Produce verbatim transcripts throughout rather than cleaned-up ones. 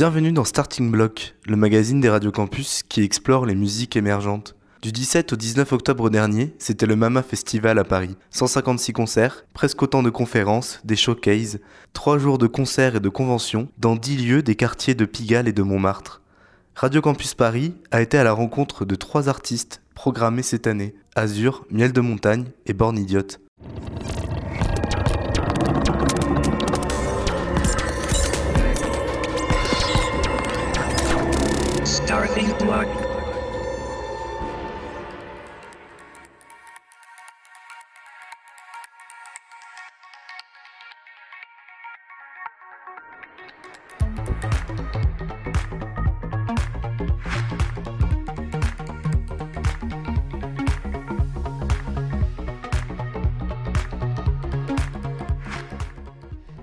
Bienvenue dans Starting Block, le magazine des Radio Campus qui explore les musiques émergentes. Du dix-sept au dix-neuf octobre dernier, c'était le MAMA Festival à Paris. cent cinquante-six concerts, presque autant de conférences, des showcases, trois jours de concerts et de conventions dans dix lieux des quartiers de Pigalle et de Montmartre. Radio Campus Paris a été à la rencontre de trois artistes programmés cette année, Azur, Miel de Montagne et Born Idiote.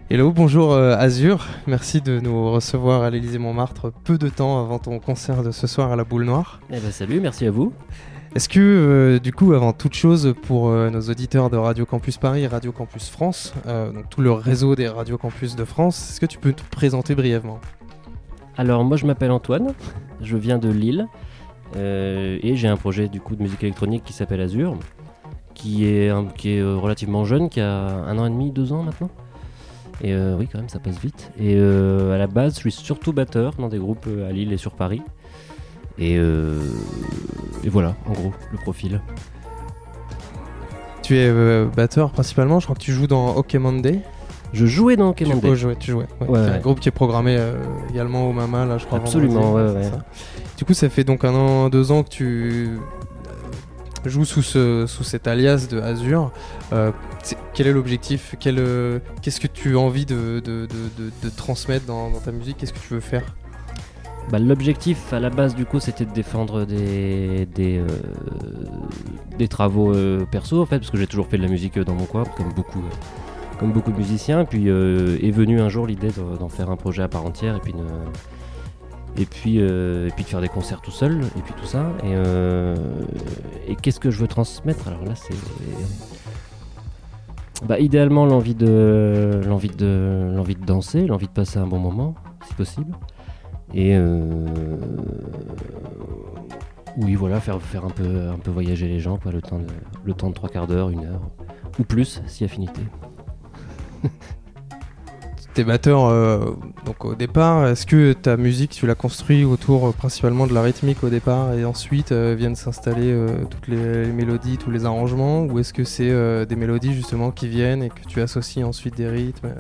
Hello, bonjour euh, Azur, merci de nous recevoir à l'Élysée-Montmartre peu de temps avant ton concert de ce soir à La Boule Noire. Eh ben salut, merci à vous. Est-ce que, euh, du coup, avant toute chose, pour euh, nos auditeurs de Radio Campus Paris et Radio Campus France, euh, donc tout le réseau des Radio Campus de France, est-ce que tu peux te présenter brièvement ? Alors moi je m'appelle Antoine, je viens de Lille euh, et j'ai un projet du coup de musique électronique qui s'appelle Azur, qui est, un, qui est relativement jeune, qui a un an et demi, deux ans maintenant. Et euh, oui, quand même, ça passe vite. Et euh, à la base, je suis surtout batteur dans des groupes à Lille et sur Paris. Et, euh, et voilà, en gros, le profil. Tu es euh, batteur principalement, je crois que tu joues dans Okay Monday. Je jouais dans Okay Monday. Tu jouais, tu jouais. Ouais, ouais, c'est ouais. Un groupe qui est programmé euh, également au MAMA, là, je crois. Absolument, ouais, ouais. Ça. Du coup, ça fait donc un an, deux ans que tu joue sous, ce, sous cet alias de Azur. Euh, quel est l'objectif ? Quel, euh, Qu'est-ce que tu as envie de, de, de, de, de transmettre dans, dans ta musique ? Qu'est-ce que tu veux faire ? Bah, l'objectif à la base du coup c'était de défendre des, des, euh, des travaux euh, perso en fait, parce que j'ai toujours fait de la musique euh, dans mon coin comme beaucoup, euh, comme beaucoup de musiciens. Et puis euh, est venue un jour l'idée de, d'en faire un projet à part entière et puis de... Et puis, euh, et puis de faire des concerts tout seul, et puis tout ça. Et, euh, et qu'est-ce que je veux transmettre ? Alors là, c'est bah, idéalement l'envie de, l'envie de, l'envie de danser, l'envie de passer un bon moment, si possible. Et euh, oui, voilà, faire, faire un peu, un peu voyager les gens, quoi, le temps de, le temps de trois quarts d'heure, une heure, ou plus, si affinité. T'es batteur euh, donc au départ, est-ce que ta musique tu l'as construite autour euh, principalement de la rythmique au départ et ensuite euh, viennent s'installer euh, toutes les mélodies, tous les arrangements, ou est-ce que c'est euh, des mélodies justement qui viennent et que tu associes ensuite des rythmes ?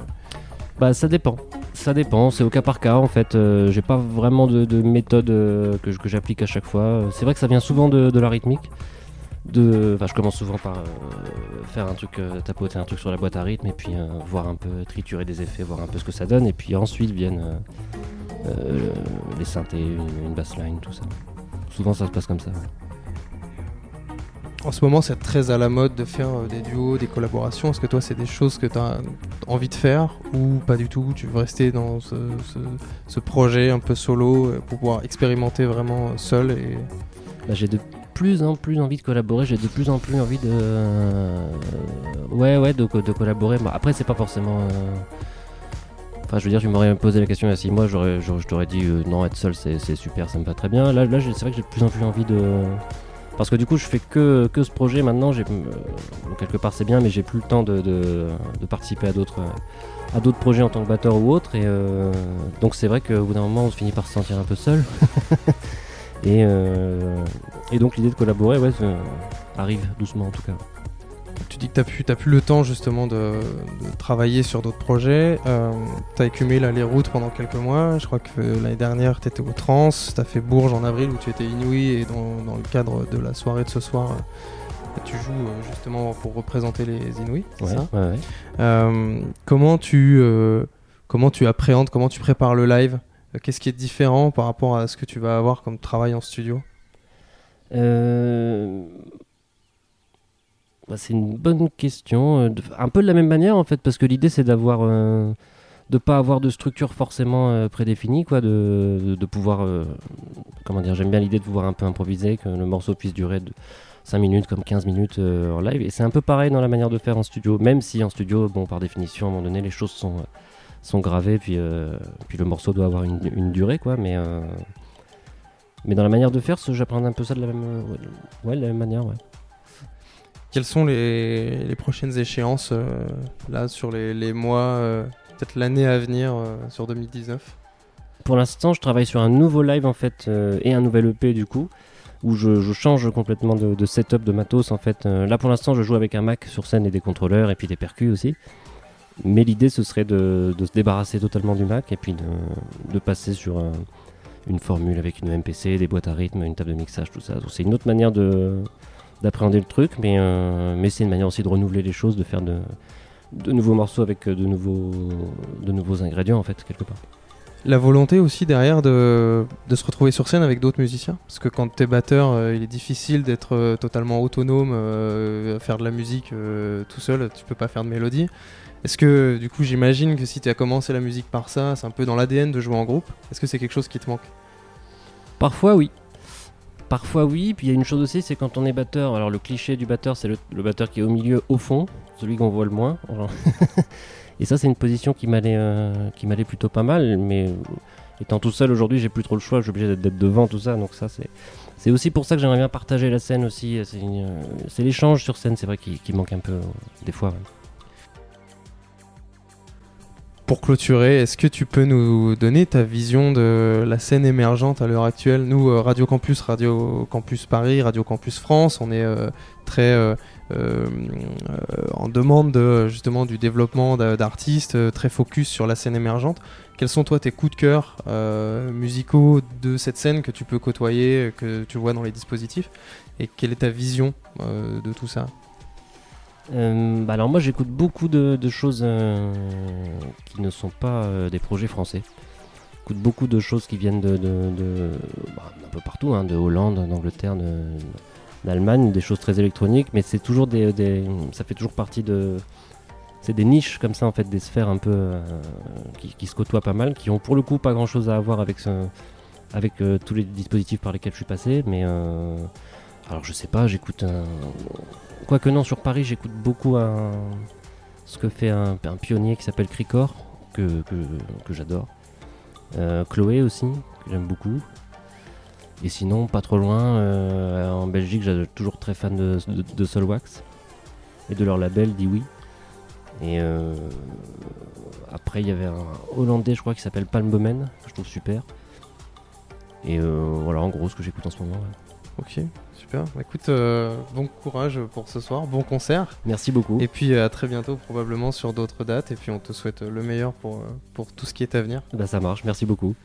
Bah ça dépend, ça dépend, c'est au cas par cas en fait, euh, j'ai pas vraiment de, de méthode euh, que, que j'applique à chaque fois, c'est vrai que ça vient souvent de, de la rythmique. De... Enfin, je commence souvent par euh, faire un truc, euh, tapoter un truc sur la boîte à rythme et puis euh, voir un peu, triturer des effets, voir un peu ce que ça donne et puis ensuite viennent euh, euh, les synthés, une, une bassline, tout ça. Souvent ça se passe comme ça. En ce moment c'est très à la mode de faire euh, des duos, des collaborations, est-ce que toi c'est des choses que tu as envie de faire ou pas du tout ? Tu veux rester dans ce, ce, ce projet un peu solo pour pouvoir expérimenter vraiment seul et... Bah, j'ai de... plus en plus envie de collaborer, j'ai de plus en plus envie de euh, ouais ouais de, de collaborer. Bah, après c'est pas forcément euh... enfin je veux dire je m'aurais posé la question il y a six mois, j'aurais, j'aurais, je t'aurais dit euh, non être seul c'est, c'est super, ça me va très bien. Là, là c'est vrai que j'ai de plus en plus envie de, parce que du coup je fais que, que ce projet maintenant, j'ai, bon, quelque part c'est bien mais j'ai plus le temps de, de, de participer à d'autres, à d'autres projets en tant que batteur ou autre et euh, donc c'est vrai qu'au bout d'un moment on finit par se sentir un peu seul. Et, euh, et donc l'idée de collaborer ouais, euh, arrive doucement en tout cas. Tu dis que tu n'as plus le temps justement de, de travailler sur d'autres projets. Euh, tu as écumé là, les routes pendant quelques mois. Je crois que euh, l'année dernière tu étais au Trans, tu as fait Bourges en avril où tu étais inouï et dans, dans le cadre de la soirée de ce soir, euh, tu joues euh, justement pour représenter les Inouïs. C'est ouais, ça ouais, ouais. Euh, comment, tu, euh, comment tu appréhendes, comment tu prépares le live ? Qu'est-ce qui est différent par rapport à ce que tu vas avoir comme travail en studio ? euh... bah, c'est une bonne question. Un peu de la même manière en fait, parce que l'idée c'est d'avoir, euh, de pas avoir de structure forcément euh, prédéfinie, quoi, de, de, de pouvoir, euh, comment dire, j'aime bien l'idée de pouvoir un peu improviser, que le morceau puisse durer de cinq minutes comme quinze minutes euh, en live. Et c'est un peu pareil dans la manière de faire en studio, même si en studio, bon, par définition, à un moment donné, les choses sont... Euh, sont gravés, puis, euh, puis le morceau doit avoir une, une durée, quoi, mais, euh, mais dans la manière de faire, j'apprends un peu ça de la même, ouais, de la même manière, ouais. Quelles sont les, les prochaines échéances, euh, là, sur les, les mois, euh, peut-être l'année à venir, euh, sur deux mille dix-neuf ? Pour l'instant, je travaille sur un nouveau live, en fait, euh, et un nouvel E P, du coup, où je, je change complètement de, de setup, de matos, en fait. Euh, là, pour l'instant, je joue avec un Mac sur scène et des contrôleurs, et puis des percus aussi. Mais l'idée, ce serait de, de se débarrasser totalement du Mac, et puis de, de passer sur euh, une formule avec une M P C, des boîtes à rythme, une table de mixage, tout ça. Donc, c'est une autre manière de, d'appréhender le truc, mais, euh, mais c'est une manière aussi de renouveler les choses, de faire de, de nouveaux morceaux avec de nouveaux, de nouveaux ingrédients, en fait, quelque part. La volonté aussi derrière de, de se retrouver sur scène avec d'autres musiciens, parce que quand t'es batteur, euh, il est difficile d'être euh, totalement autonome, euh, faire de la musique euh, tout seul, tu peux pas faire de mélodie. Est-ce que, du coup, j'imagine que si tu as commencé la musique par ça, c'est un peu dans l'A D N de jouer en groupe. Est-ce que c'est quelque chose qui te manque ? Parfois, oui. Parfois, oui. Puis il y a une chose aussi, c'est quand on est batteur. Alors, le cliché du batteur, c'est le, le batteur qui est au milieu, au fond, celui qu'on voit le moins. Et ça, c'est une position qui m'allait, euh, qui m'allait plutôt pas mal. Mais euh, étant tout seul aujourd'hui, j'ai plus trop le choix. Je suis obligé d'être, d'être devant, tout ça. Donc, ça, c'est, c'est aussi pour ça que j'aimerais bien partager la scène aussi. C'est, une, euh, c'est l'échange sur scène, c'est vrai, qui, qui manque un peu euh, des fois. Ouais. Pour clôturer, est-ce que tu peux nous donner ta vision de la scène émergente à l'heure actuelle ? Nous, Radio Campus, Radio Campus Paris, Radio Campus France, on est euh, très euh, euh, en demande de, justement du développement d'artistes, très focus sur la scène émergente. Quels sont toi tes coups de cœur euh, musicaux de cette scène que tu peux côtoyer, que tu vois dans les dispositifs ? Et quelle est ta vision euh, de tout ça ? Euh, bah alors moi j'écoute beaucoup de, de choses euh, qui ne sont pas euh, des projets français. J'écoute beaucoup de choses qui viennent de, de, de bah, un peu partout, hein, de Hollande, d'Angleterre, de, d'Allemagne, des choses très électroniques, mais c'est toujours des, des, ça fait toujours partie de, c'est des niches comme ça en fait, des sphères un peu euh, qui, qui se côtoient pas mal, qui ont pour le coup pas grand chose à voir avec, ce, avec euh, tous les dispositifs par lesquels je suis passé, mais euh, alors je sais pas, j'écoute un... Quoique non, sur Paris, j'écoute beaucoup un, ce que fait un, un pionnier qui s'appelle Cricor, que, que, que j'adore. Euh, Chloé aussi, que j'aime beaucoup. Et sinon, pas trop loin, euh, en Belgique, j'ai toujours très fan de, de, de Soulwax et de leur label, dit oui. Et euh, après, il y avait un Hollandais, je crois, qui s'appelle Palmbomen, que je trouve super. Et euh, voilà, en gros, ce que j'écoute en ce moment. Ouais. Ok, super. Écoute, euh, bon courage pour ce soir, bon concert. Merci beaucoup. Et puis à très bientôt probablement sur d'autres dates. Et puis on te souhaite le meilleur pour, pour tout ce qui est à venir. Bah ça marche, merci beaucoup.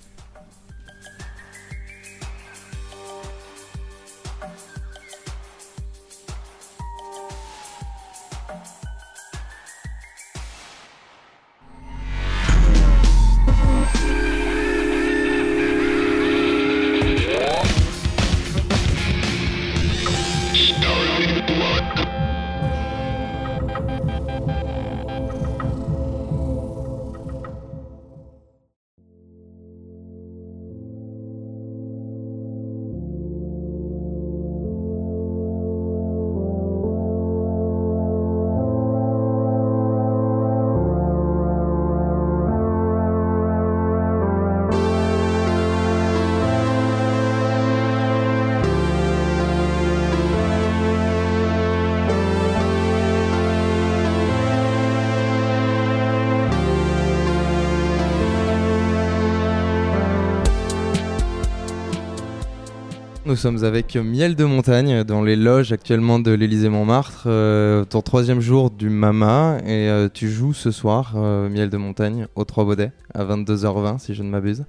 Nous sommes avec Miel de Montagne dans les loges actuellement de l'Élysée-Montmartre, euh, ton troisième jour du MAMA, et euh, tu joues ce soir, euh, Miel de Montagne, au Trois-Baudets, à vingt-deux heures vingt si je ne m'abuse.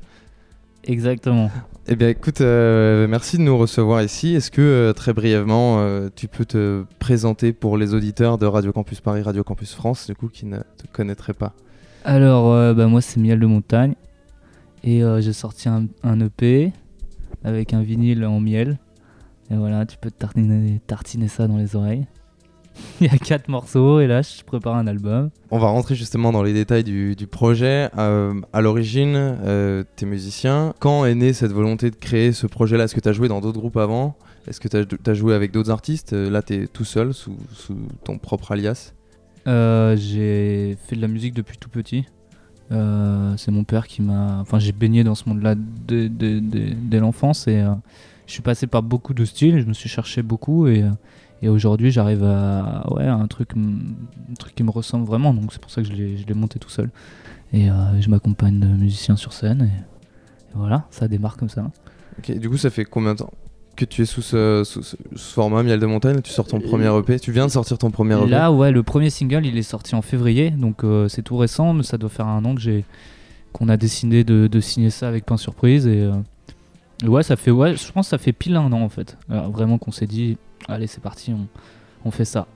Exactement. Eh bien écoute, euh, merci de nous recevoir ici. Est-ce que euh, très brièvement, euh, tu peux te présenter pour les auditeurs de Radio Campus Paris, Radio Campus France, du coup, qui ne te connaîtraient pas ? Alors, euh, bah, moi c'est Miel de Montagne, et euh, j'ai sorti un, un E P... avec un vinyle en miel. Et voilà, tu peux te tartiner, tartiner ça dans les oreilles. Il y a quatre morceaux et là, je prépare un album. On va rentrer justement dans les détails du, du projet. Euh, à l'origine, euh, t'es musicien. Quand est née cette volonté de créer ce projet-là ? Est-ce que t'as joué dans d'autres groupes avant ? Est-ce que t'as, t'as joué avec d'autres artistes ? Là, t'es tout seul, sous, sous ton propre alias. euh, J'ai fait de la musique depuis tout petit. Euh, c'est mon père qui m'a... Enfin, j'ai baigné dans ce monde-là dès, dès, dès, dès l'enfance et euh, je suis passé par beaucoup de styles, je me suis cherché beaucoup et, et aujourd'hui, j'arrive à, ouais, à un, truc, un truc qui me ressemble vraiment. Donc, c'est pour ça que je l'ai, je l'ai monté tout seul. Et euh, je m'accompagne de musiciens sur scène et, et voilà, ça démarre comme ça. Hein. Ok, du coup, ça fait combien de temps que tu es sous ce, sous ce format Miel de Montagne? Tu sors ton premier E P, tu viens de sortir ton premier E P. Là, ouais, le premier single, il est sorti en février, donc euh, c'est tout récent, mais ça doit faire un an que j'ai, qu'on a décidé de, de signer ça avec Pain Surprise. Et euh, ouais, ça fait, ouais, je pense que ça fait pile un an en fait. Alors, vraiment qu'on s'est dit, allez, c'est parti, on, on fait ça.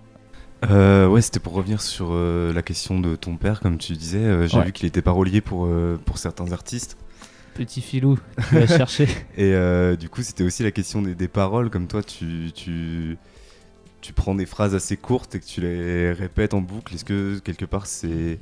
Euh, ouais, c'était pour revenir sur euh, la question de ton père, comme tu disais. Euh, j'ai ouais. vu qu'il était parolier pour, euh, pour certains artistes. Petit filou, tu vas chercher. Et euh, du coup, c'était aussi la question des, des paroles. Comme toi, tu, tu, tu prends des phrases assez courtes et que tu les répètes en boucle. Est-ce que, quelque part, c'est...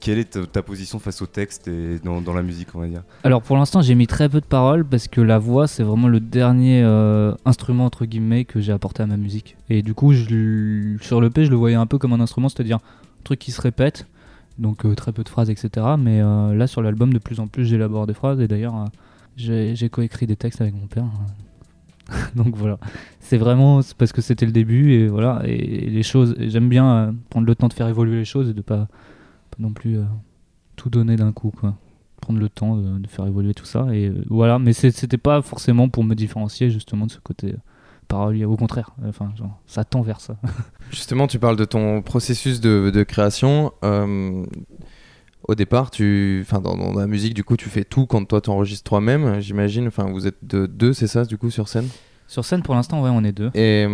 Quelle est ta, ta position face au texte et dans, dans la musique, on va dire? Alors, pour l'instant, j'ai mis très peu de paroles parce que la voix, c'est vraiment le dernier euh, instrument, entre guillemets, que j'ai apporté à ma musique. Et du coup, je, sur l'E P, je le voyais un peu comme un instrument, c'est-à-dire un truc qui se répète. Donc euh, très peu de phrases, et cetera. Mais euh, là, sur l'album, de plus en plus, j'élabore des phrases. Et d'ailleurs, euh, j'ai, j'ai coécrit des textes avec mon père. Euh. Donc voilà. C'est vraiment c'est parce que c'était le début. Et voilà. Et, et les choses. Et j'aime bien euh, prendre le temps de faire évoluer les choses et de pas, pas non plus euh, tout donner d'un coup, quoi. Prendre le temps de, de faire évoluer tout ça. Et euh, voilà. Mais c'était pas forcément pour me différencier justement de ce côté. Euh, Parolier, au contraire, enfin, genre, ça tend vers ça. Justement, tu parles de ton processus de, de création. Euh, au départ, tu, enfin, dans, dans la musique, du coup, tu fais tout quand toi t'enregistres toi-même, j'imagine. Enfin, vous êtes de, deux, c'est ça, du coup, sur scène? Sur scène, pour l'instant, ouais, on est deux. Et,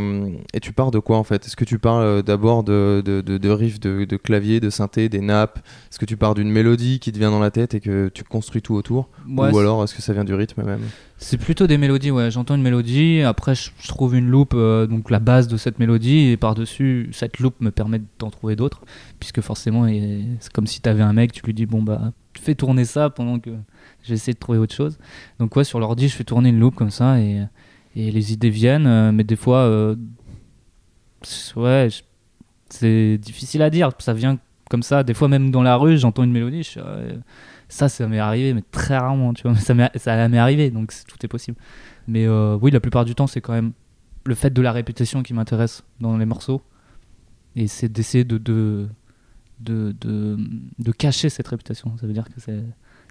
et tu pars de quoi, en fait? Est-ce que tu parles d'abord de, de, de, de riffs, de, de clavier, de synthé, des nappes? Est-ce que tu pars d'une mélodie qui te vient dans la tête et que tu construis tout autour? Ouais, Ou c'est... alors, est-ce que ça vient du rythme même? C'est plutôt des mélodies, ouais. J'entends une mélodie, après je trouve une loupe, euh, donc la base de cette mélodie, et par-dessus, cette loupe me permet d'en trouver d'autres, puisque forcément, et, c'est comme si t'avais un mec, tu lui dis, bon bah, fais tourner ça pendant que j'essaie de trouver autre chose. Donc ouais, sur l'ordi, je fais tourner une loupe comme ça, et... Et les idées viennent, euh, mais des fois, euh, ouais, je, c'est difficile à dire. Ça vient comme ça. Des fois, même dans la rue, j'entends une mélodie. Je, euh, ça, ça m'est arrivé, mais très rarement, tu vois. Mais ça m'est, ça m'est arrivé, donc tout est possible. Mais euh, oui, la plupart du temps, c'est quand même le fait de la répétition qui m'intéresse dans les morceaux. Et c'est d'essayer de, de, de, de, de cacher cette répétition. Ça veut dire que c'est,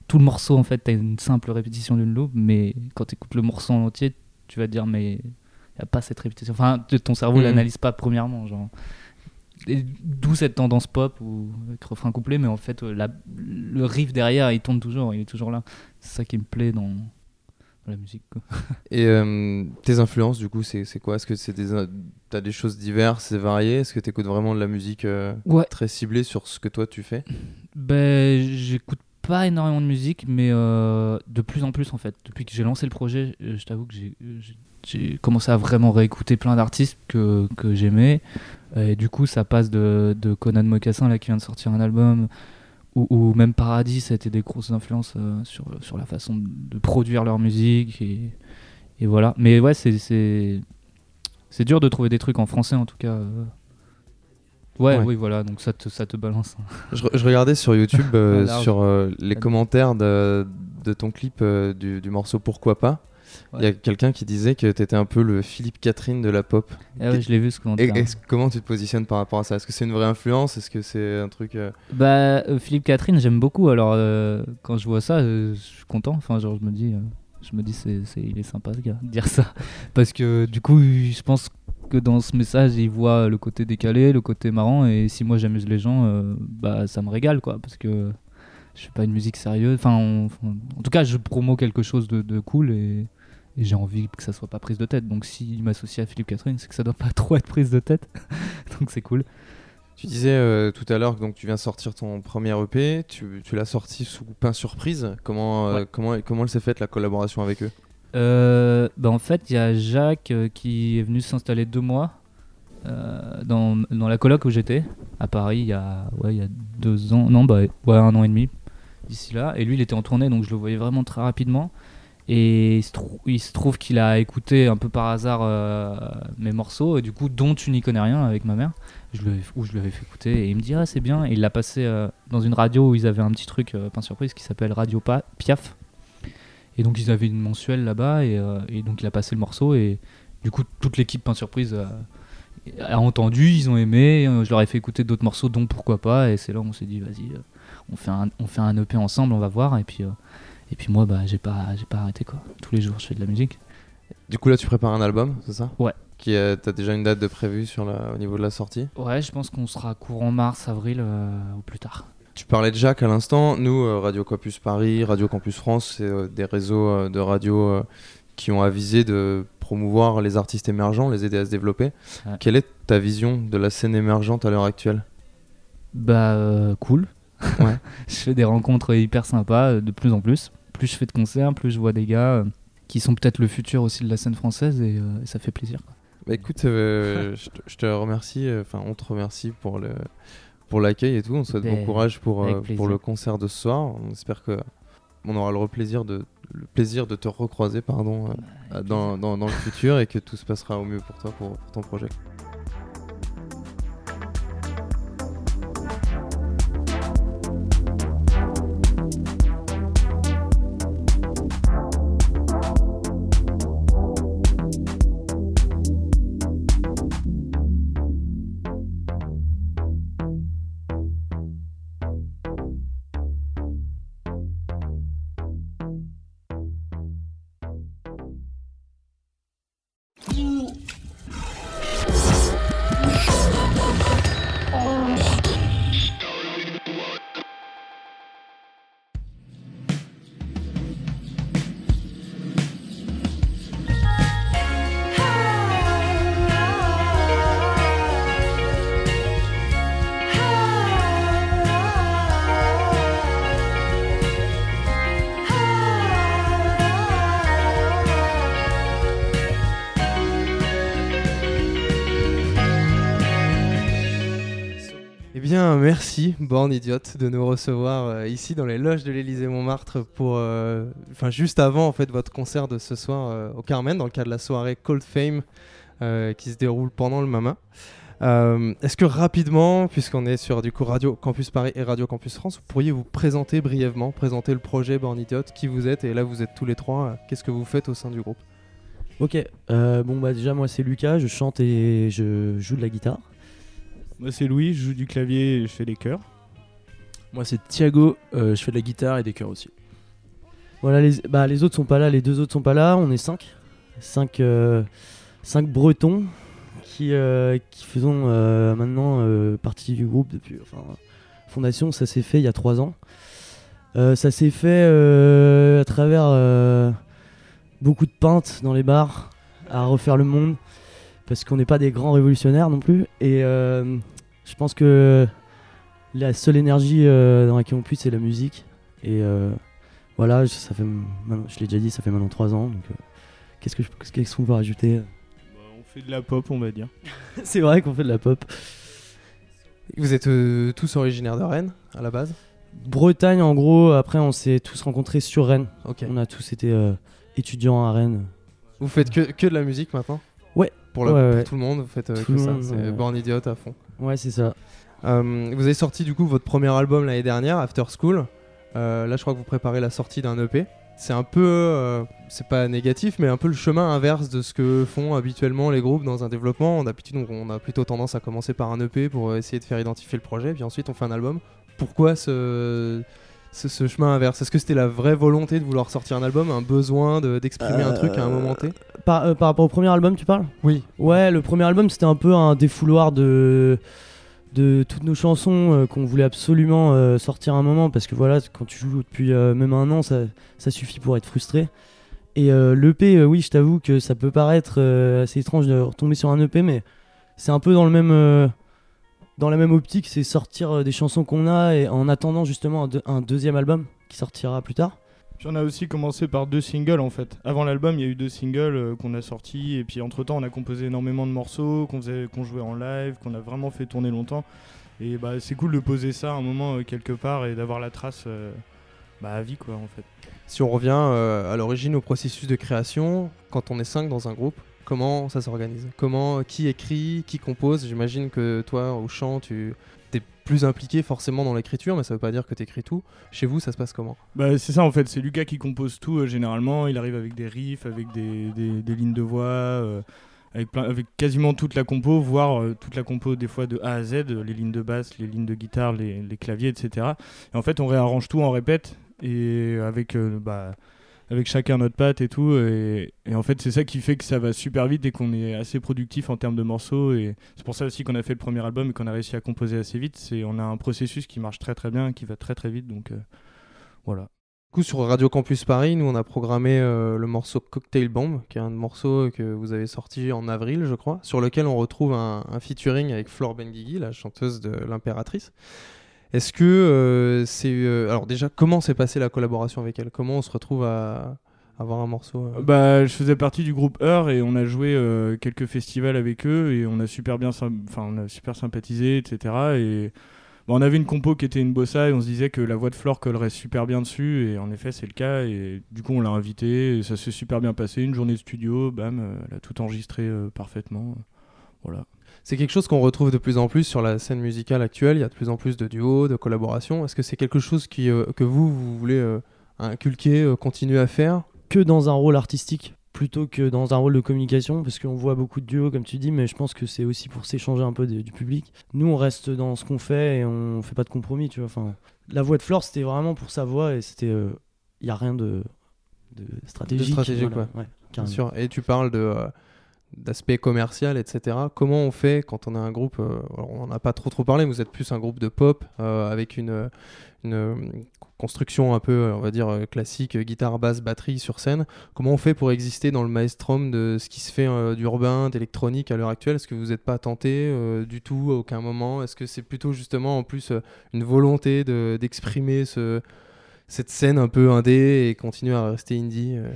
tout le morceau, en fait, t'as une simple répétition d'une loupe, mais quand t'écoutes le morceau en entier, tu vas te dire, mais il n'y a pas cette répétition. Enfin, ton cerveau mmh. l'analyse pas premièrement. Genre. Et d'où cette tendance pop où, avec refrain couplé, mais en fait, la, le riff derrière, il tourne toujours, il est toujours là. C'est ça qui me plaît dans, dans la musique, quoi. Et euh, tes influences, du coup, c'est, c'est quoi? Est-ce que c'est des, t'as des choses diverses et variées? Est-ce que tu écoutes vraiment de la musique euh, ouais. très ciblée sur ce que toi, tu fais? Ben, j'écoute pas énormément de musique, mais euh, de plus en plus en fait. Depuis que j'ai lancé le projet, je t'avoue que j'ai, j'ai commencé à vraiment réécouter plein d'artistes que, que j'aimais. Et du coup, ça passe de, de Conan Mocassin, là, qui vient de sortir un album, ou, ou même Paradis, ça a été des grosses influences euh, sur, sur la façon de produire leur musique. Et, et voilà. Mais ouais, c'est, c'est, c'est dur de trouver des trucs en français en tout cas. Euh, Ouais, ouais, oui, voilà, donc ça te, ça te balance. Je, je regardais sur YouTube, euh, ah, sur euh, les commentaires de, de ton clip euh, du, du morceau Pourquoi pas. Il ouais. y a quelqu'un qui disait que t'étais un peu le Philippe Catherine de la pop. Ah ouais, je l'ai vu ce commentaire. Et, et, comment tu te positionnes par rapport à ça? Est-ce que c'est une vraie influence? Est-ce que c'est un truc... Euh... Bah, euh, Philippe Catherine, j'aime beaucoup. Alors, euh, quand je vois ça, euh, je suis content. Enfin, genre, je me dis, euh, je me dis c'est, c'est, il est sympa, ce gars, de dire ça. Parce que, du coup, je pense... que dans ce message ils voient le côté décalé, le côté marrant, et si moi j'amuse les gens, euh, bah ça me régale, quoi, parce que je fais pas une musique sérieuse, enfin on, on, en tout cas je promo quelque chose de, de cool et, et j'ai envie que ça soit pas prise de tête, donc s'il m'associe à Philippe Catherine, c'est que ça doit pas trop être prise de tête. Donc c'est cool. Tu disais euh, tout à l'heure que tu viens sortir ton premier E P, tu, tu l'as sorti sous Pain Surprise. Comment, euh, ouais. comment, comment elle s'est faite, la collaboration avec eux? Euh, bah en fait il y a Jacques euh, qui est venu s'installer deux mois euh, dans, dans la coloc où j'étais à Paris il y a, ouais, il y a deux ans non bah ouais un an et demi d'ici là, et lui il était en tournée donc je le voyais vraiment très rapidement et il se, trou- il se trouve qu'il a écouté un peu par hasard euh, mes morceaux, et du coup dont Tu n'y connais rien avec ma mère, je lui, où je lui avais fait écouter, et il me dit ah c'est bien, et il l'a passé euh, dans une radio où ils avaient un petit truc, euh, Pain Surprise, qui s'appelle Radio pa- Piaf, et donc ils avaient une mensuelle là-bas, et, euh, et donc il a passé le morceau, et du coup toute l'équipe Pain Surprise euh, a entendu, ils ont aimé, euh, je leur ai fait écouter d'autres morceaux dont Pourquoi pas, et c'est là où on s'est dit vas-y, euh, on, fait un, on fait un E P ensemble, on va voir, et puis... Euh, Et puis moi, bah, j'ai pas, j'ai pas arrêté quoi. Tous les jours, je fais de la musique. Du coup, là, tu prépares un album, c'est ça ? Ouais. Qui, euh, t'as déjà une date de prévue sur la, au niveau de la sortie ? Ouais, je pense qu'on sera courant mars, avril euh, ou plus tard. Tu parlais de Jacques à l'instant. Nous, euh, Radio Campus Paris, Radio Campus France, c'est euh, des réseaux euh, de radio euh, qui ont avisé de promouvoir les artistes émergents, les aider à se développer. Ouais. Quelle est ta vision de la scène émergente à l'heure actuelle ? Bah, euh, cool. Ouais. Je fais des rencontres hyper sympas, de plus en plus. Plus je fais de concerts, plus je vois des gars euh, qui sont peut-être le futur aussi de la scène française, et euh, ça fait plaisir. Quoi. Bah écoute, euh, je, te, je te remercie, enfin euh, on te remercie pour, le, pour l'accueil et tout. On te souhaite ben, bon courage pour, euh, pour le concert de ce soir. On espère qu'on aura le plaisir de, le plaisir de te recroiser pardon, euh, dans, dans, dans le futur, et que tout se passera au mieux pour toi, pour, pour ton projet. Merci Born Idiote de nous recevoir euh, ici dans les loges de l'Élysée-Montmartre pour, enfin euh, juste avant en fait votre concert de ce soir euh, au Carmen dans le cadre de la soirée Cold Fame euh, qui se déroule pendant le MAMA. Euh, est-ce que rapidement, puisqu'on est sur du coup Radio Campus Paris et Radio Campus France, vous pourriez vous présenter brièvement, présenter le projet Born Idiote, qui vous êtes, et là vous êtes tous les trois, euh, qu'est-ce que vous faites au sein du groupe ? Ok, euh, bon bah déjà moi c'est Lucas, je chante et je joue de la guitare. Moi c'est Louis, je joue du clavier et je fais des chœurs. Moi c'est Thiago, euh, je fais de la guitare et des chœurs aussi. Voilà, les, bah, les autres sont pas là, les deux autres sont pas là, on est cinq. Cinq, euh, cinq Bretons qui, euh, qui faisons euh, maintenant euh, partie du groupe depuis... Enfin, fondation, ça s'est fait il y a trois ans. Euh, ça s'est fait euh, à travers euh, beaucoup de pintes dans les bars, à refaire le monde. Parce qu'on n'est pas des grands révolutionnaires non plus, et euh, je pense que la seule énergie euh, dans laquelle on puisse, c'est la musique. Et euh, voilà, je, ça fait, je l'ai déjà dit, ça fait maintenant trois ans. Donc euh, qu'est-ce que je, qu'est-ce qu'on peut rajouter ? Bah, on fait de la pop, on va dire. C'est vrai qu'on fait de la pop. Vous êtes euh, tous originaires de Rennes à la base ? Bretagne en gros. Après, on s'est tous rencontrés sur Rennes. Okay. On a tous été euh, étudiants à Rennes. Vous faites que, que de la musique maintenant ? Ouais. Pour, la, ouais, pour ouais. tout le monde, vous faites euh, que ça, monde, c'est ouais. Born Idiote à fond. Ouais, c'est ça. Euh, vous avez sorti du coup votre premier album l'année dernière, After School. Euh, là, je crois que vous préparez la sortie d'un E P. C'est un peu, euh, c'est pas négatif, mais un peu le chemin inverse de ce que font habituellement les groupes dans un développement. D'habitude, on a plutôt tendance à commencer par un E P pour essayer de faire identifier le projet, puis ensuite on fait un album. Pourquoi ce... Ce, ce chemin inverse, est-ce que c'était la vraie volonté de vouloir sortir un album, un besoin de, d'exprimer euh, un truc à un moment T ? Par, euh, par rapport au premier album, tu parles ? Oui. Ouais, le premier album, c'était un peu un défouloir de, de toutes nos chansons euh, qu'on voulait absolument euh, sortir à un moment, parce que voilà, quand tu joues depuis euh, même un an, ça, ça suffit pour être frustré. Et euh, l'E P, euh, oui, je t'avoue que ça peut paraître euh, assez étrange de retomber sur un E P, mais c'est un peu dans le même... Euh, Dans la même optique, c'est sortir des chansons qu'on a et en attendant justement un, de- un deuxième album qui sortira plus tard. Puis on a aussi commencé par deux singles en fait. Avant l'album, il y a eu deux singles euh, qu'on a sortis, et puis entre temps, on a composé énormément de morceaux qu'on, faisait, qu'on jouait en live, qu'on a vraiment fait tourner longtemps. Et bah, c'est cool de poser ça à un moment euh, quelque part et d'avoir la trace euh, bah, à vie, quoi, en fait. Si on revient euh, à l'origine au processus de création, quand on est cinq dans un groupe, comment ça s'organise ? Comment, qui écrit, qui compose ? J'imagine que toi, au chant, tu es plus impliqué forcément dans l'écriture, mais ça ne veut pas dire que tu écris tout. Chez vous, ça se passe comment ? Bah, c'est ça, en fait. C'est Lucas qui compose tout, euh, généralement. Il arrive avec des riffs, avec des, des, des lignes de voix, euh, avec, plein, avec quasiment toute la compo, voire euh, toute la compo, des fois, de A à Z, euh, les lignes de basse, les lignes de guitare, les, les claviers, et cetera. Et en fait, on réarrange tout, on répète, et avec... Euh, bah, avec chacun notre patte et tout, et, et en fait c'est ça qui fait que ça va super vite et qu'on est assez productif en termes de morceaux, et c'est pour ça aussi qu'on a fait le premier album et qu'on a réussi à composer assez vite. C'est, on a un processus qui marche très très bien, qui va très très vite, donc euh, voilà. Du coup, sur Radio Campus Paris, nous on a programmé euh, le morceau Cocktail Bomb, qui est un morceau que vous avez sorti en avril, je crois, sur lequel on retrouve un, un featuring avec Flore Benguigui, la chanteuse de L'Impératrice. Est-ce que euh, c'est... Euh, alors déjà, comment s'est passée la collaboration avec elle ? Comment on se retrouve à, à avoir un morceau euh... Bah, je faisais partie du groupe Heure et on a joué euh, quelques festivals avec eux et on a super bien... Symp- on a super sympathisé, et cetera. Et... Bah, on avait une compo qui était une bossa et on se disait que la voix de Flore collerait super bien dessus, et en effet, c'est le cas. Et du coup, on l'a invitée et ça s'est super bien passé. Une journée de studio, bam, elle a tout enregistré euh, parfaitement. Voilà. C'est quelque chose qu'on retrouve de plus en plus sur la scène musicale actuelle, il y a de plus en plus de duos, de collaborations. Est-ce que c'est quelque chose qui, euh, que vous, vous voulez euh, inculquer, euh, continuer à faire ? Que dans un rôle artistique, plutôt que dans un rôle de communication, parce qu'on voit beaucoup de duos, comme tu dis, mais je pense que c'est aussi pour s'échanger un peu de, du public. Nous, on reste dans ce qu'on fait et on fait pas de compromis, tu vois. Enfin, la voix de Flore, c'était vraiment pour sa voix et c'était... Il euh, n'y a rien de, de stratégique. De stratégique, voilà. Ouais. Ouais, bien sûr. Et tu parles de... Euh, d'aspect commercial, et cetera. Comment on fait quand on a un groupe, euh, on n'en a pas trop trop parlé, vous êtes plus un groupe de pop euh, avec une, une construction un peu, on va dire, classique, guitare, basse, batterie sur scène. Comment on fait pour exister dans le maelstrom de ce qui se fait euh, d'urbain, d'électronique à l'heure actuelle ? Est-ce que vous n'êtes pas tenté euh, du tout, à aucun moment ? Est-ce que c'est plutôt justement en plus une volonté de, d'exprimer ce, cette scène un peu indé et continuer à rester indie euh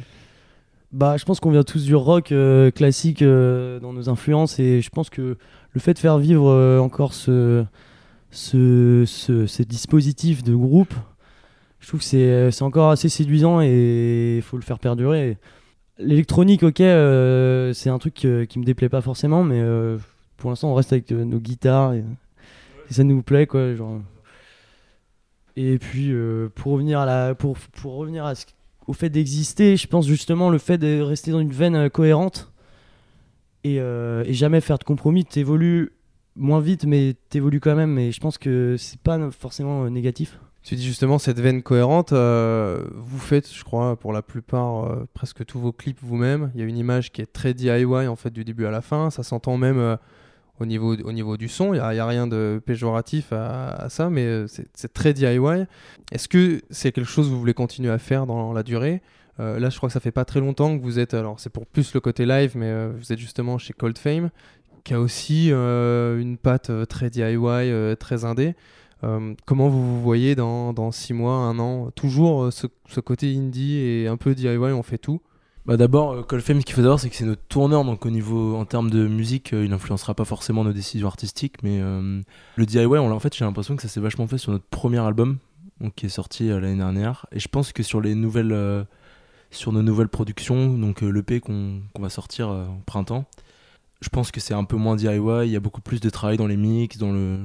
Bah, je pense qu'on vient tous du rock euh, classique euh, dans nos influences, et je pense que le fait de faire vivre euh, encore ce, ce, ce, ce dispositif de groupe, je trouve que c'est, c'est encore assez séduisant et il faut le faire perdurer. L'électronique, ok, euh, c'est un truc que, qui me déplaît pas forcément, mais euh, pour l'instant on reste avec euh, nos guitares et, et ça nous plaît, quoi. Genre. Et puis euh, pour revenir à la, pour, pour revenir à ce au fait d'exister, je pense justement le fait de rester dans une veine cohérente et, euh, et jamais faire de compromis. T'évolues moins vite, mais t'évolues quand même. Et je pense que c'est pas forcément négatif. Tu dis justement cette veine cohérente, euh, vous faites, je crois, pour la plupart, euh, presque tous vos clips vous-même. Il y a une image qui est très D I Y en fait du début à la fin. Ça s'entend même euh, au niveau, au niveau du son. Il n'y a, a rien de péjoratif à, à ça, mais euh, c'est, c'est très D I Y. Est-ce que c'est quelque chose que vous voulez continuer à faire dans la durée ? euh, Là, je crois que ça fait pas très longtemps que vous êtes... Alors, c'est pour plus le côté live, mais euh, vous êtes justement chez Cold Fame, qui a aussi euh, une patte euh, très D I Y, euh, très indé. Euh, comment vous vous voyez dans, dans six mois, un an ? Toujours euh, ce, ce côté indie et un peu D I Y, on fait tout ? Bah d'abord, Cold Fame, ce qu'il faut savoir, c'est que c'est notre tourneur, donc au niveau, en termes de musique, euh, il n'influencera pas forcément nos décisions artistiques, mais euh, le D I Y, on l'a, en fait, j'ai l'impression que ça s'est vachement fait sur notre premier album, donc qui est sorti euh, l'année dernière, et je pense que sur les nouvelles, euh, sur nos nouvelles productions, donc euh, l'E P qu'on, qu'on va sortir euh, au printemps, je pense que c'est un peu moins D I Y, il y a beaucoup plus de travail dans les mix, dans le... le...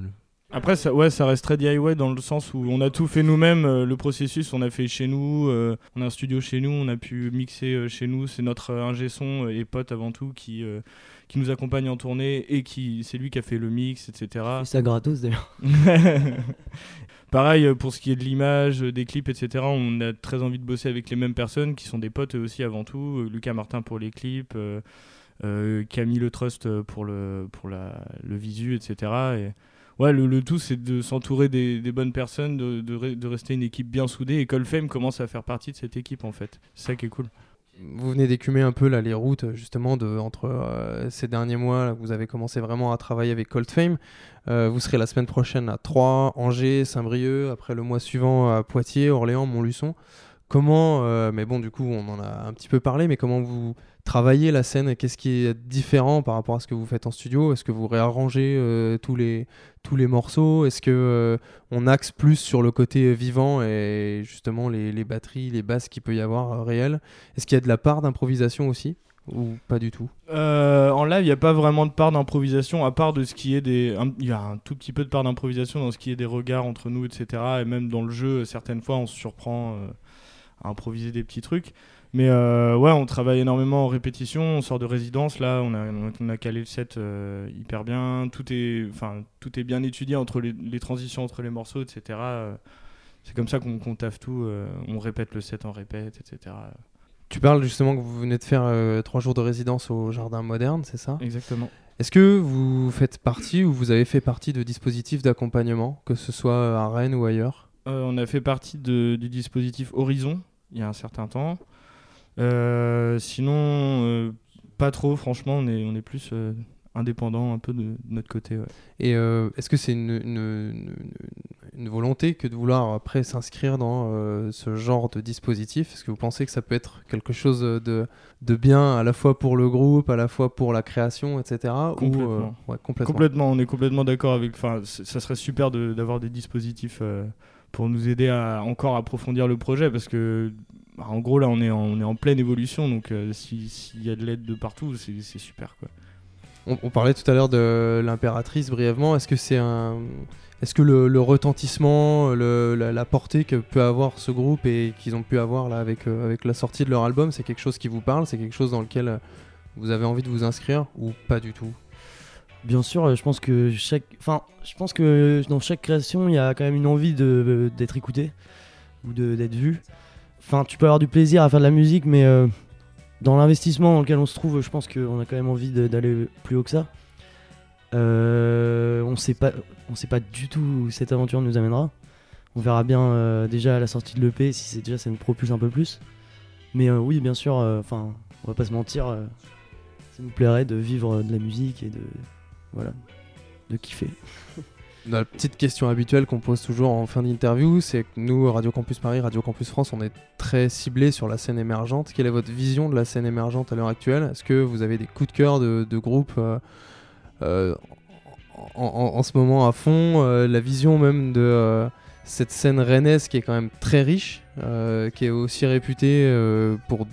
Après, ça, ouais, ça reste très D I Y dans le sens où on a tout fait nous-mêmes, euh, le processus, on a fait chez nous, euh, on a un studio chez nous, on a pu mixer euh, chez nous, c'est notre euh, ingé son euh, et pote avant tout qui, euh, qui nous accompagne en tournée et qui, c'est lui qui a fait le mix, et cetera. Et ça gratos d'ailleurs. Pareil, pour ce qui est de l'image, des clips, et cetera, on a très envie de bosser avec les mêmes personnes qui sont des potes aussi avant tout, euh, Lucas Martin pour les clips, euh, euh, Camille Le Trust pour le, pour la, le visu, et cetera. Et... Ouais, le, le tout, c'est de s'entourer des, des bonnes personnes, de, de, re, de rester une équipe bien soudée. Et Cold Fame commence à faire partie de cette équipe, en fait. C'est ça qui est cool. Vous venez d'écumer un peu là, les routes, justement, de, entre euh, ces derniers mois. Là, vous avez commencé vraiment à travailler avec Cold Fame. Euh, vous serez la semaine prochaine à Troyes, Angers, Saint-Brieuc. Après, le mois suivant, à Poitiers, Orléans, Montluçon. Comment, euh, mais bon, du coup, on en a un petit peu parlé, mais comment vous travaillez la scène? Qu'est-ce qui est différent par rapport à ce que vous faites en studio? Est-ce que vous réarrangez euh, tous les, tous les morceaux? Est-ce que euh, on axe plus sur le côté vivant et justement les, les batteries, les basses qu'il peut y avoir euh, réelles? Est-ce qu'il y a de la part d'improvisation aussi? Ou pas du tout? euh, En live, il n'y a pas vraiment de part d'improvisation, à part de ce qui est des... Il y a un tout petit peu de part d'improvisation dans ce qui est des regards entre nous, et cetera. Et même dans le jeu, certaines fois, on se surprend euh, à improviser des petits trucs. Mais euh, ouais, on travaille énormément en répétition, on sort de résidence, là, on a, on a calé le set euh, hyper bien. Tout est, enfin, tout est bien étudié entre les, les transitions entre les morceaux, et cetera. C'est comme ça qu'on, qu'on taffe tout, euh, on répète le set en répète, et cetera. Tu parles justement que vous venez de faire euh, trois jours de résidence au Jardin Moderne, c'est ça? Exactement. Est-ce que vous faites partie ou vous avez fait partie de dispositifs d'accompagnement, que ce soit à Rennes ou ailleurs? euh, On a fait partie de, du dispositif Horizon, il y a un certain temps. Euh, sinon, euh, pas trop, franchement, on est, on est plus euh, indépendant un peu de, de notre côté. Ouais. Et euh, est-ce que c'est une, une, une, une volonté que de vouloir après s'inscrire dans euh, ce genre de dispositif? Est-ce que vous pensez que ça peut être quelque chose de, de bien à la fois pour le groupe, à la fois pour la création, et cetera? Complètement. Ou, euh, ouais, complètement. complètement, on est complètement d'accord avec... Enfin, c- ça serait super de, d'avoir des dispositifs euh, pour nous aider à encore approfondir le projet, parce que bah, en gros, là, on est en, on est en pleine évolution, donc euh, s'il si y a de l'aide de partout, c'est, c'est super, quoi. On, on parlait tout à l'heure de l'Impératrice brièvement. Est-ce que c'est un, est-ce que le, le retentissement, le, la, la portée que peut avoir ce groupe et qu'ils ont pu avoir là avec euh, avec la sortie de leur album, c'est quelque chose qui vous parle, c'est quelque chose dans lequel vous avez envie de vous inscrire ou pas du tout? Bien sûr, je pense que chaque, enfin, je pense que dans chaque création, il y a quand même une envie de d'être écouté ou de d'être vu. Enfin, tu peux avoir du plaisir à faire de la musique, mais euh... dans l'investissement dans lequel on se trouve, je pense qu'on a quand même envie de, d'aller plus haut que ça. Euh, on sait pas, on sait pas du tout où cette aventure nous amènera. On verra bien euh, déjà à la sortie de l'E P si c'est déjà ça nous propulse un peu plus. Mais euh, oui, bien sûr, enfin, euh, on va pas se mentir, euh, ça nous plairait de vivre de la musique et de voilà, de kiffer. La petite question habituelle qu'on pose toujours en fin d'interview, c'est que nous, Radio Campus Paris, Radio Campus France, on est très ciblés sur la scène émergente. Quelle est votre vision de la scène émergente à l'heure actuelle? Est-ce que vous avez des coups de cœur de, de groupes euh, euh, en, en, en ce moment à fond? euh, La vision même de euh, cette scène rennaise qui est quand même très riche, euh, qui est aussi réputée euh, pour,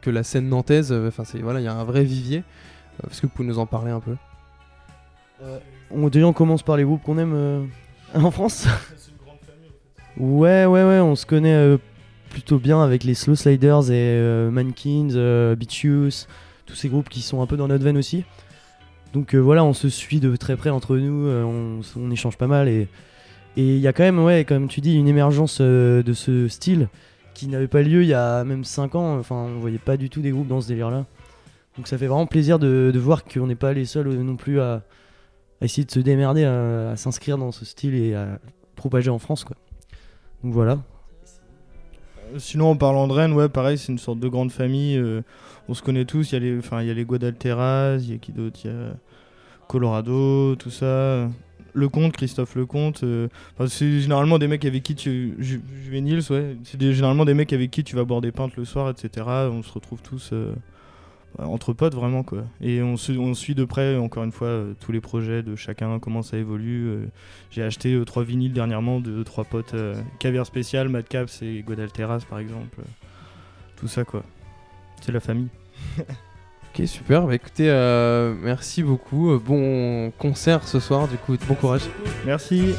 que la scène nantaise. Enfin, c'est, voilà, y a un vrai vivier. Euh, est-ce que vous pouvez nous en parler un peu? euh... On, déjà on commence par les groupes qu'on aime euh, en France. C'est une grande famille, en fait. Ouais ouais ouais, on se connaît euh, plutôt bien avec les Slow Sliders et euh, Mannequins, euh, Bichuus, tous ces groupes qui sont un peu dans notre veine aussi. Donc euh, voilà, on se suit de très près entre nous, euh, on, on échange pas mal et et il y a quand même, ouais, comme tu dis, une émergence euh, de ce style qui n'avait pas lieu il y a même cinq ans. Enfin, on voyait pas du tout des groupes dans ce délire là. Donc ça fait vraiment plaisir de, de voir qu'on n'est pas les seuls non plus à à essayer de se démerder, à, à s'inscrire dans ce style et à propager en France, quoi. Donc voilà. Sinon, en parlant de Rennes, ouais, pareil, c'est une sorte de grande famille. Euh, on se connaît tous. Il y, y a les Guadalteras, il y a qui d'autre? Il y a Colorado, tout ça. Lecomte, Christophe Lecomte. Euh, c'est généralement des mecs avec qui tu... Ju- Juvéniles, ouais. C'est des, généralement des mecs avec qui tu vas boire des pintes le soir, et cetera. On se retrouve tous... Euh, entre potes vraiment, quoi, et on, se, on suit de près encore une fois euh, tous les projets de chacun, comment ça évolue. Euh, j'ai acheté euh, trois vinyles dernièrement de trois potes, euh, Caviar Spécial, Madcaps et Guadalteras par exemple, euh, tout ça, quoi, c'est la famille. Ok, super, bah écoutez, euh, merci beaucoup, bon concert ce soir du coup, bon courage. Merci.